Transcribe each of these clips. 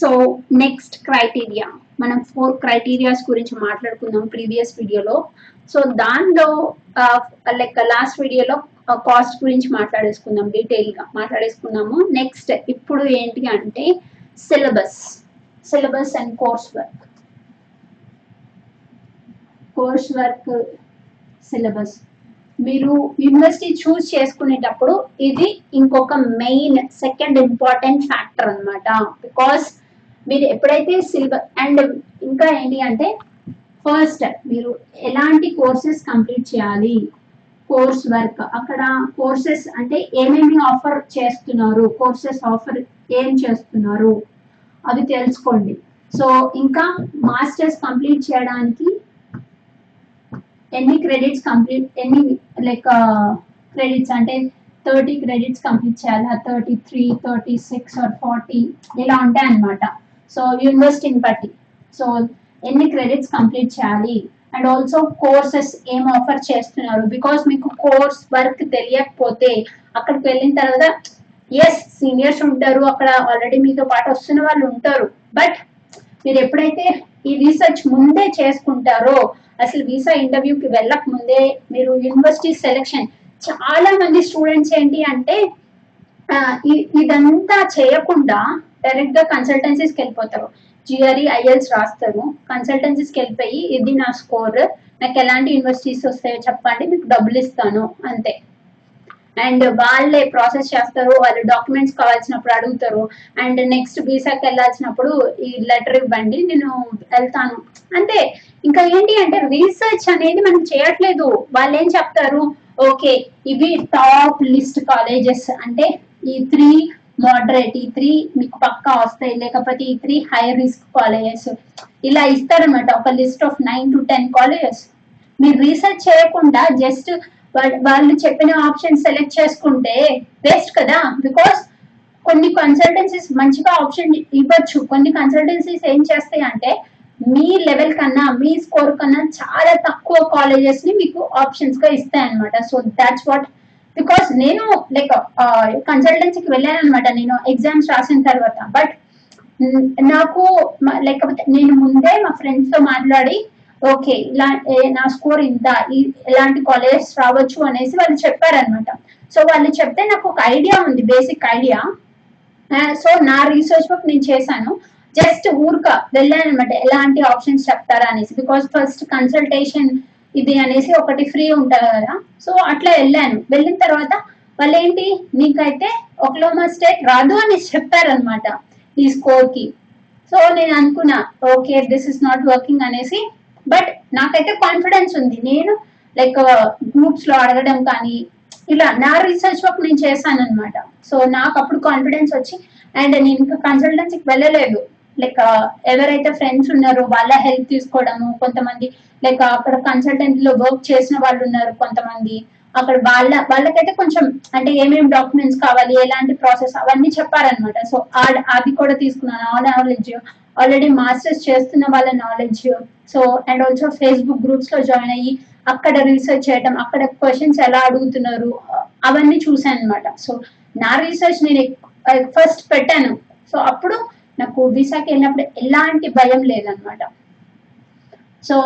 So next criteria, మనం 4 criterias గురించి మాట్లాడుకుందాం ప్రీవియస్ వీడియోలో. సో దానిలో లైక్ లాస్ట్ వీడియోలో కాస్ట్ గురించి మాట్లాడేసుకుందాం, డీటెయిల్గా మాట్లాడేసుకున్నాము. నెక్స్ట్ ఇప్పుడు ఏంటి అంటే syllabus and course work. Syllabus మీరు యూనివర్సిటీ చూస్ చేసుకునేటప్పుడు ఇది ఇంకొక మెయిన్ సెకండ్ ఇంపార్టెంట్ ఫ్యాక్టర్ అన్నమాట. బికాస్ మీరు ఎప్పుడైతే సిలబస్ అండ్ ఇంకా ఏంటి అంటే ఫస్ట్ మీరు ఎలాంటి కోర్సెస్ కంప్లీట్ చేయాలి, కోర్స్ వర్క్, అక్కడ కోర్సెస్ అంటే ఏమేమి ఆఫర్ చేస్తున్నారు, కోర్సెస్ ఆఫర్ ఏం చేస్తున్నారు అవి తెలుసుకోండి. సో ఇంకా మాస్టర్స్ కంప్లీట్ చేయడానికి ఎన్ని క్రెడిట్స్ కంప్లీట్, ఎన్ని లైక్ క్రెడిట్స్ అంటే 30 క్రెడిట్స్ కంప్లీట్ చేయాలా, 33, 36 ఆర్ 40 ఇలా ఉంటాయి అన్నమాట. సో యూనివర్సిటీని బట్టి సో ఎన్ని క్రెడిట్స్ కంప్లీట్ చేయాలి అండ్ ఆల్సో కోర్సెస్ ఏం ఆఫర్ చేస్తున్నారు. బికాస్ మీకు కోర్స్ వర్క్ తెలియకపోతే అక్కడికి వెళ్ళిన తర్వాత ఎస్ సీనియర్స్ ఉంటారు, అక్కడ ఆల్రెడీ మీతో పాటు వస్తున్న వాళ్ళు ఉంటారు, బట్ మీరు ఎప్పుడైతే ఈ రీసెర్చ్ ముందే చేసుకుంటారో, అసలు వీసా ఇంటర్వ్యూకి వెళ్ళక ముందే మీరు యూనివర్సిటీ సెలెక్షన్, చాలా మంది స్టూడెంట్స్ ఏంటి అంటే ఇదంతా చేయకుండా డైరెక్ట్ గా కన్సల్టెన్సీస్కి వెళ్ళిపోతారు. GRE, IELTS రాస్తారు, కన్సల్టెన్సీస్కి వెళ్ళిపోయి ఇది నా స్కోర్, నాకు ఎలాంటి యూనివర్సిటీస్ వస్తాయో చెప్పండి, మీకు డబ్బులు ఇస్తాను అంతే. అండ్ వాళ్ళే ప్రాసెస్ చేస్తారు, వాళ్ళు డాక్యుమెంట్స్ కావాల్సినప్పుడు అడుగుతారు, అండ్ నెక్స్ట్ వీసాకి వెళ్ళాల్సినప్పుడు ఈ లెటర్ ఇవ్వండి నేను వెళ్తాను అంతే. ఇంకా ఏంటి అంటే రీసెర్చ్ అనేది మనం చేయట్లేదు. వాళ్ళు ఏం చెప్తారు, ఓకే ఇవి టాప్ లిస్ట్ కాలేజెస్ అంటే ఈ 3 మోడరేట్, ఈ 3 మీకు పక్కా వస్తాయి, లేకపోతే ఈ 3 హై రిస్క్ కాలేజెస్, ఇలా ఇస్తారనమాట ఒక లిస్ట్ ఆఫ్ 9 to 10 కాలేజెస్. మీరు రీసెర్చ్ చేయకుండా జస్ట్ వాళ్ళు చెప్పిన ఆప్షన్ సెలెక్ట్ చేసుకుంటే బెస్ట్ కదా. బికాస్ కొన్ని కన్సల్టెన్సీస్ మంచిగా ఆప్షన్ ఇవ్వచ్చు, కొన్ని కన్సల్టెన్సీస్ ఏం చేస్తాయి అంటే మీ లెవెల్ కన్నా, మీ స్కోర్ కన్నా చాలా తక్కువ కాలేజెస్ ని మీకు ఆప్షన్స్ గా ఇస్తాయి అనమాట. So that's what. బికాస్ నేను లైక్ కన్సల్టెన్సీకి వెళ్ళాను అనమాట, నేను ఎగ్జామ్స్ రాసిన తర్వాత. బట్ నాకు లేకపోతే నేను ముందే మా ఫ్రెండ్స్ తో మాట్లాడి ఓకే ఇలా నా స్కోర్ ఇంత, ఎలాంటి కాలేజెస్ రావచ్చు అనేసి వాళ్ళు చెప్పారనమాట. సో వాళ్ళు చెప్తే నాకు ఒక ఐడియా ఉంది, బేసిక్ ఐడియా. సో నా రీసెర్చ్ వర్క్ నేను చేశాను, జస్ట్ ఊరిక వెళ్ళాను అనమాట ఎలాంటి ఆప్షన్స్ చెప్తారా అనేసి. బికాస్ ఫస్ట్ కన్సల్టేషన్ ఇది అనేసి ఒకటి ఫ్రీ ఉంటుంది కదా, సో అట్లా వెళ్ళాను. వెళ్ళిన తర్వాత వాళ్ళు ఏంటి, నీకైతే ఒక్లహోమా స్టేట్ రాదు అనేసి చెప్పారనమాట ఈ స్కోర్కి. సో నేను అనుకున్నా okay this is not working అనేసి. బట్ నాకైతే కాన్ఫిడెన్స్ ఉంది, నేను లైక్ గ్రూప్స్ లో అడగడం కానీ ఇలా నా రీసెర్చ్ వర్క్ నేను చేశాను అనమాట. సో నాకు అప్పుడు కాన్ఫిడెన్స్ వచ్చి అండ్ నేను ఇంకా కన్సల్టెన్సీకి వెళ్ళలేదు, లైక్ ఎవరైతే ఫ్రెండ్స్ ఉన్నారో వాళ్ళ హెల్ప్ తీసుకోవడము, కొంతమంది లైక్ అక్కడ కన్సల్టెన్సీ లో వర్క్ చేసిన వాళ్ళు ఉన్నారు కొంతమంది, అక్కడ వాళ్ళకైతే కొంచెం అంటే ఏమేమి డాక్యుమెంట్స్ కావాలి, ఎలాంటి ప్రాసెస్ అవన్నీ చెప్పారనమాట. సో అది కూడా తీసుకున్నాను, ఆ నాలెడ్జ్, ఆల్రెడీ మాస్టర్స్ చేస్తున్న వాళ్ళ knowledge. So and also Facebook groups లో జాయిన్ అయ్యి అక్కడ రీసెర్చ్ చేయడం, అక్కడ క్వశ్చన్స్ ఎలా అడుగుతున్నారు అవన్నీ చూసాను అనమాట. సో నా రీసెర్చ్ నేను ఫస్ట్ పెట్టాను. సో అప్పుడు నాకు వీసాకి వెళ్ళినప్పుడు ఎలాంటి భయం లేదనమాట. సో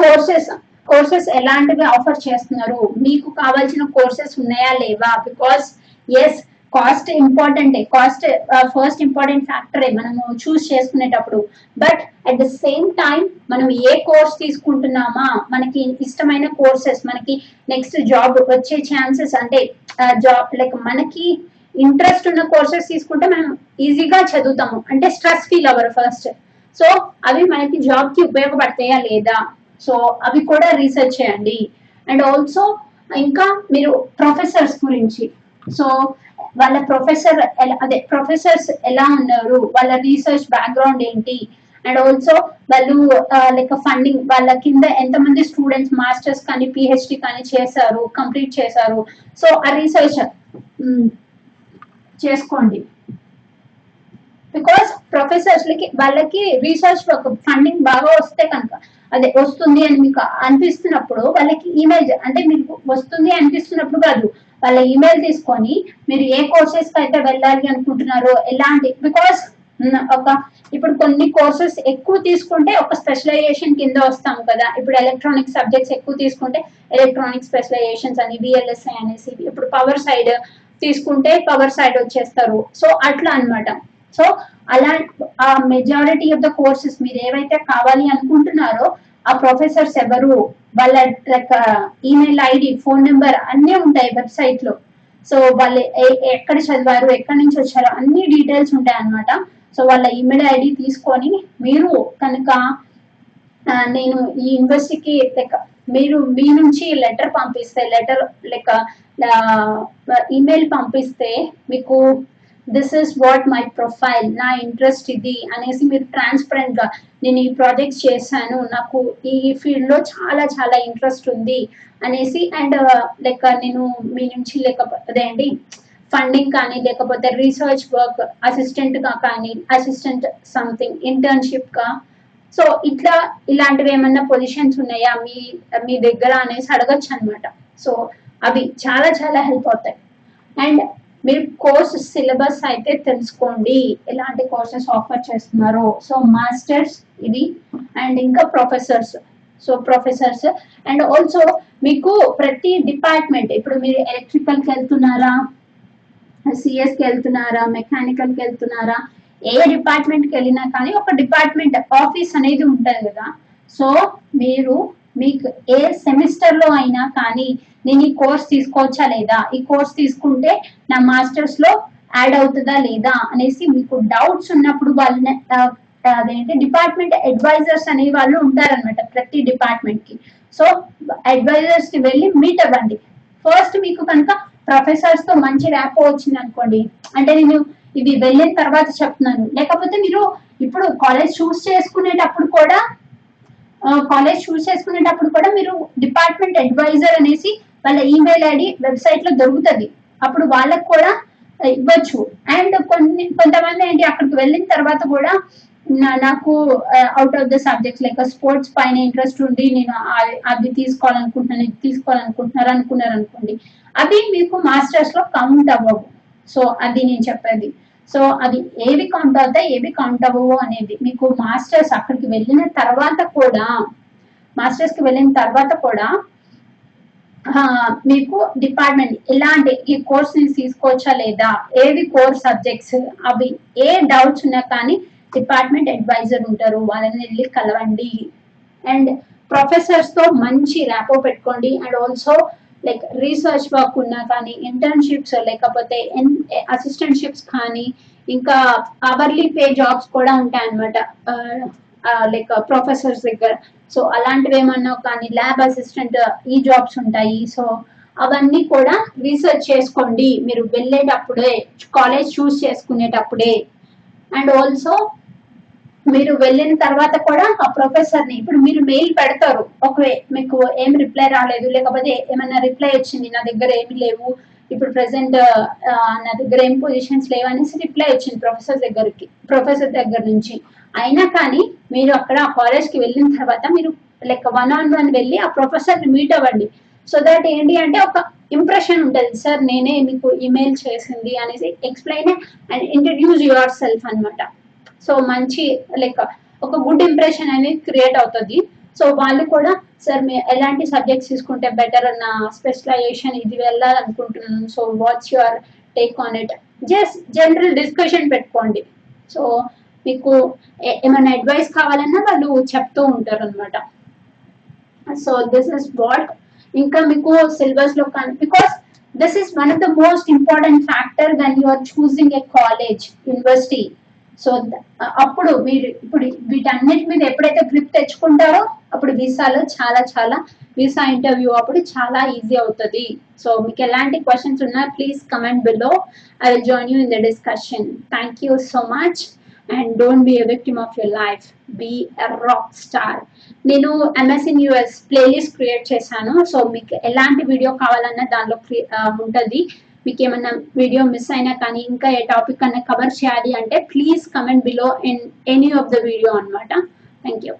కోర్సెస్ ఎలాంటివి ఆఫర్ చేస్తున్నారు, మీకు కావాల్సిన కోర్సెస్ ఉన్నాయా లేవా. బికాస్ ఎస్ కాస్ట్ ఇంపార్టెంటే, కాస్ట్ ఫస్ట్ ఇంపార్టెంట్ ఫ్యాక్టరే మనము చూస్ చేసుకునేటప్పుడు. But at the same time మనం ఏ కోర్స్ తీసుకుంటున్నామా, మనకి ఇష్టమైన కోర్సెస్, మనకి నెక్స్ట్ జాబ్ వచ్చే ఛాన్సెస్ అంటే జాబ్ లైక్ మనకి ఇంట్రెస్ట్ ఉన్న కోర్సెస్ తీసుకుంటే మనం ఈజీగా చదువుతాము, అంటే స్ట్రెస్ ఫీల్ అవ్వరు ఫస్ట్. సో అవి మనకి జాబ్కి ఉపయోగపడతాయా లేదా, సో అవి కూడా రీసెర్చ్ చేయండి. అండ్ ఆల్సో ఇంకా మీరు ప్రొఫెసర్స్ గురించి, సో వాళ్ళ ప్రొఫెసర్స్ ఎలా ఉన్నారు, వాళ్ళ రీసెర్చ్ బ్యాక్గ్రౌండ్ ఏంటి, అండ్ ఆల్సో వాళ్ళు లైక్ ఫండింగ్, వాళ్ళ కింద ఎంతమంది స్టూడెంట్స్ మాస్టర్స్ కానీ PhD కానీ చేశారు, కంప్లీట్ చేశారు. సో ఆ రీసెర్చ్ చేసుకోండి. బికాస్ ప్రొఫెసర్స్కి వాళ్ళకి రీసెర్చ్ ఫండింగ్ బాగా వస్తే కనుక, అదే వస్తుంది అని మీకు అనిపిస్తున్నప్పుడు వాళ్ళకి ఇమెయిల్, అంటే మీకు వస్తుంది అనిపిస్తున్నప్పుడు కాదు, వాళ్ళ ఇమెయిల్ తీసుకొని మీరు ఏ కోర్సెస్కి అయితే వెళ్ళాలి అనుకుంటున్నారో, ఎలాంటి, బికాస్ ఒక ఇప్పుడు కొన్ని కోర్సెస్ ఎక్కువ తీసుకుంటే ఒక స్పెషలైజేషన్ కింద వస్తాం కదా. ఇప్పుడు ఎలక్ట్రానిక్ సబ్జెక్ట్స్ ఎక్కువ తీసుకుంటే ఎలక్ట్రానిక్ స్పెషలైజేషన్స్ అని బిఎల్ఎస్ఐ అనేసి, ఇప్పుడు పవర్ సైడ్ తీసుకుంటే పవర్ సైడ్ వచ్చేస్తారు. సో అట్లా అనమాట. సో అలా ఆ మెజారిటీ ఆఫ్ ద కోర్సెస్ మీరు ఏవైతే కావాలి అనుకుంటున్నారో ఆ ప్రొఫెసర్స్ ఎవరు, వాళ్ళ ఈమెయిల్ ఐడి, ఫోన్ నెంబర్ అన్నీ ఉంటాయి వెబ్సైట్ లో. సో వాళ్ళు ఎక్కడ చదివారు, ఎక్కడి నుంచి వచ్చారు అన్ని డీటెయిల్స్ ఉంటాయి అన్నమాట. సో వాళ్ళ ఈమెయిల్ ఐడి తీసుకొని మీరు కనుక నేను ఈ యూనివర్సిటీకి లైక్ మీరు మీ నుంచి లెటర్ పంపిస్తే, లెటర్ లైక్ ఈమెయిల్ పంపిస్తే మీకు this is what my profile, నా ఇంట్రెస్ట్ ఇది అనేసి మీరు ట్రాన్స్పరెంట్ గా నేను ఈ ప్రాజెక్ట్స్ చేశాను, నాకు ఈ ఫీల్డ్ లో చాలా చాలా ఇంట్రెస్ట్ ఉంది అనేసి, అండ్ లైక్ నేను మీ నుంచి లేకపోతే అండి ఫండింగ్ కానీ లేకపోతే రీసెర్చ్ వర్క్ అసిస్టెంట్ గా కానీ అసిస్టెంట్ సంథింగ్ ఇంటర్న్షిప్ గా, సో ఇట్లా ఇలాంటివి ఏమన్నా పొజిషన్స్ ఉన్నాయా మీ దగ్గర అనేసి అడగచ్చు అనమాట. సో అవి చాలా చాలా హెల్ప్ అవుతాయి. అండ్ మీరు కోర్స్ సిలబస్ అయితే తెలుసుకోండి, ఎలాంటి కోర్సెస్ ఆఫర్ చేస్తున్నారో. సో మాస్టర్స్ ఇది అండ్ ఇంకా professors. So professors and also మీకు ప్రతి డిపార్ట్మెంట్, ఇప్పుడు మీరు ఎలక్ట్రికల్కి వెళ్తున్నారా, సిఎస్కి వెళ్తున్నారా, మెకానికల్కి వెళ్తున్నారా, ఏ డిపార్ట్మెంట్కి వెళ్ళినా కానీ ఒక డిపార్ట్మెంట్ ఆఫీస్ అనేది ఉంటుంది కదా. సో మీరు మీకు ఏ సెమిస్టర్లో అయినా కానీ నేను ఈ కోర్స్ తీసుకోవచ్చా లేదా, ఈ కోర్స్ తీసుకుంటే నా మాస్టర్స్లో యాడ్ అవుతుందా లేదా అనేసి మీకు డౌట్స్ ఉన్నప్పుడు వాళ్ళని అదేంటి డిపార్ట్మెంట్ అడ్వైజర్స్ అనే వాళ్ళు ఉంటారనమాట ప్రతి డిపార్ట్మెంట్కి. సో అడ్వైజర్స్కి వెళ్ళి మీట్ అవ్వండి. ఫస్ట్ మీకు కనుక ప్రొఫెసర్స్తో మంచి ర్యాపో వచ్చింది అనుకోండి, అంటే నేను ఇవి వెళ్ళిన తర్వాత చెప్తున్నాను, లేకపోతే మీరు ఇప్పుడు కాలేజ్ చూస్ చేసుకునేటప్పుడు కూడా మీరు డిపార్ట్మెంట్ అడ్వైజర్ అనేసి వాళ్ళ ఈమెయిల్ ఐడి వెబ్సైట్ లో దొరుకుతుంది, అప్పుడు వాళ్ళకు కూడా ఇవ్వచ్చు. అండ్ కొంతమంది ఏంటి అక్కడికి వెళ్ళిన తర్వాత కూడా నాకు out of the subjects like sports పైన ఇంట్రెస్ట్ ఉండి నేను అది తీసుకోవాలనుకుంటున్నాను, ఇది అనుకున్నారు అనుకోండి, అది మీకు మాస్టర్స్ లో కౌంట్ అవ్వవు. సో అది నేను చెప్పేది. సో అది ఏవి కౌంట్ అవుతాయి, ఏవి కౌంట్ అవ్వవు అనేది మీకు మాస్టర్స్ అక్కడికి వెళ్ళిన తర్వాత కూడా, మాస్టర్స్కి వెళ్ళిన తర్వాత కూడా మీకు డిపార్ట్మెంట్ ఇలాంటి ఈ కోర్స్ నేను తీసుకోవచ్చా లేదా, ఏవి కోర్ సబ్జెక్ట్స్, అవి ఏ డౌట్స్ ఉన్నా కానీ డిపార్ట్మెంట్ అడ్వైజర్ ఉంటారు, వాళ్ళని వెళ్ళి కలవండి. అండ్ ప్రొఫెసర్స్తో మంచి ర్యాపో పెట్టుకోండి. And also like research work ఉన్నా కానీ, ఇంటర్న్షిప్స్ లేకపోతే అసిస్టెంట్షిప్స్ కానీ, ఇంకా అవర్లీ పే జాబ్స్ కూడా ఉంటాయి అన్నమాట లైక్ ప్రొఫెసర్స్ దగ్గర. సో అలాంటివి ఏమన్నా కానీ, ల్యాబ్ అసిస్టెంట్ ఈ జాబ్స్ ఉంటాయి. సో అవన్నీ కూడా రీసెర్చ్ చేసుకోండి మీరు వెళ్ళేటప్పుడే, కాలేజ్ చూస్ చేసుకునేటప్పుడే. అండ్ ఆల్సో మీరు వెళ్ళిన తర్వాత కూడా ఆ ప్రొఫెసర్ని, ఇప్పుడు మీరు మెయిల్ పెడతారు, ఒకవే మీకు ఏం రిప్లై రాలేదు లేకపోతే ఏమైనా రిప్లై వచ్చింది, నా దగ్గర ఏమి లేవు ఇప్పుడు ప్రెసెంట్, నా దగ్గర ఏం పొజిషన్స్ లేవు అనేసి రిప్లై వచ్చింది ప్రొఫెసర్ దగ్గర నుంచి అయినా కానీ, మీరు అక్కడ ఆ కాలేజ్కి వెళ్ళిన తర్వాత మీరు లైక్ 1-on-1 వెళ్ళి ఆ ప్రొఫెసర్ని మీట్ అవ్వండి. సో దట్ ఏంటి అంటే ఒక ఇంప్రెషన్ ఉంటుంది, సార్ నేనే మీకు ఈమెయిల్ చేసింది అనేసి explain and introduce yourself అనమాట. సో మంచి లైక్ ఒక గుడ్ ఇంప్రెషన్ అనేది క్రియేట్ అవుతుంది. సో వాళ్ళు కూడా సార్ మీ ఎలాంటి సబ్జెక్ట్స్ తీసుకుంటే బెటర్, నా స్పెషలైజేషన్ ఇది వెళ్ళాలనుకుంటున్నాను, so what's your take on it, just general discussion పెట్టుకోండి. సో మీకు ఏమైనా అడ్వైస్ కావాలన్నా వాళ్ళు చెప్తూ ఉంటారు అనమాట. సో దిస్ ఇస్ వాట్ ఇంకా మీకు సిలబస్ లో కానీ, because this is one of the most important factor when you are choosing a college university. So అప్పుడు మీరు ఇప్పుడు వీటన్నిటి మీద ఎప్పుడైతే గ్రిప్ తెచ్చుకుంటారో అప్పుడు వీసాలో చాలా చాలా వీసా ఇంటర్వ్యూ అప్పుడు చాలా ఈజీ అవుతుంది. సో మీకు ఎలాంటి క్వశ్చన్స్ ఉన్నా please comment below, I will join you in the discussion. Thank you so much. And don't be a victim of your life, be a rock star. నేను MS in US playlist create చేశాను. So మీకు ఎలాంటి video కావాలన్నా దానిలో ఉంటుంది. మీకు ఏమన్నా video miss అయినా కానీ ఇంకా ఏ టాపిక్ అన్నా కవర్ చేయాలి అంటే please comment below in any of the video అన్నమాట. Thank you.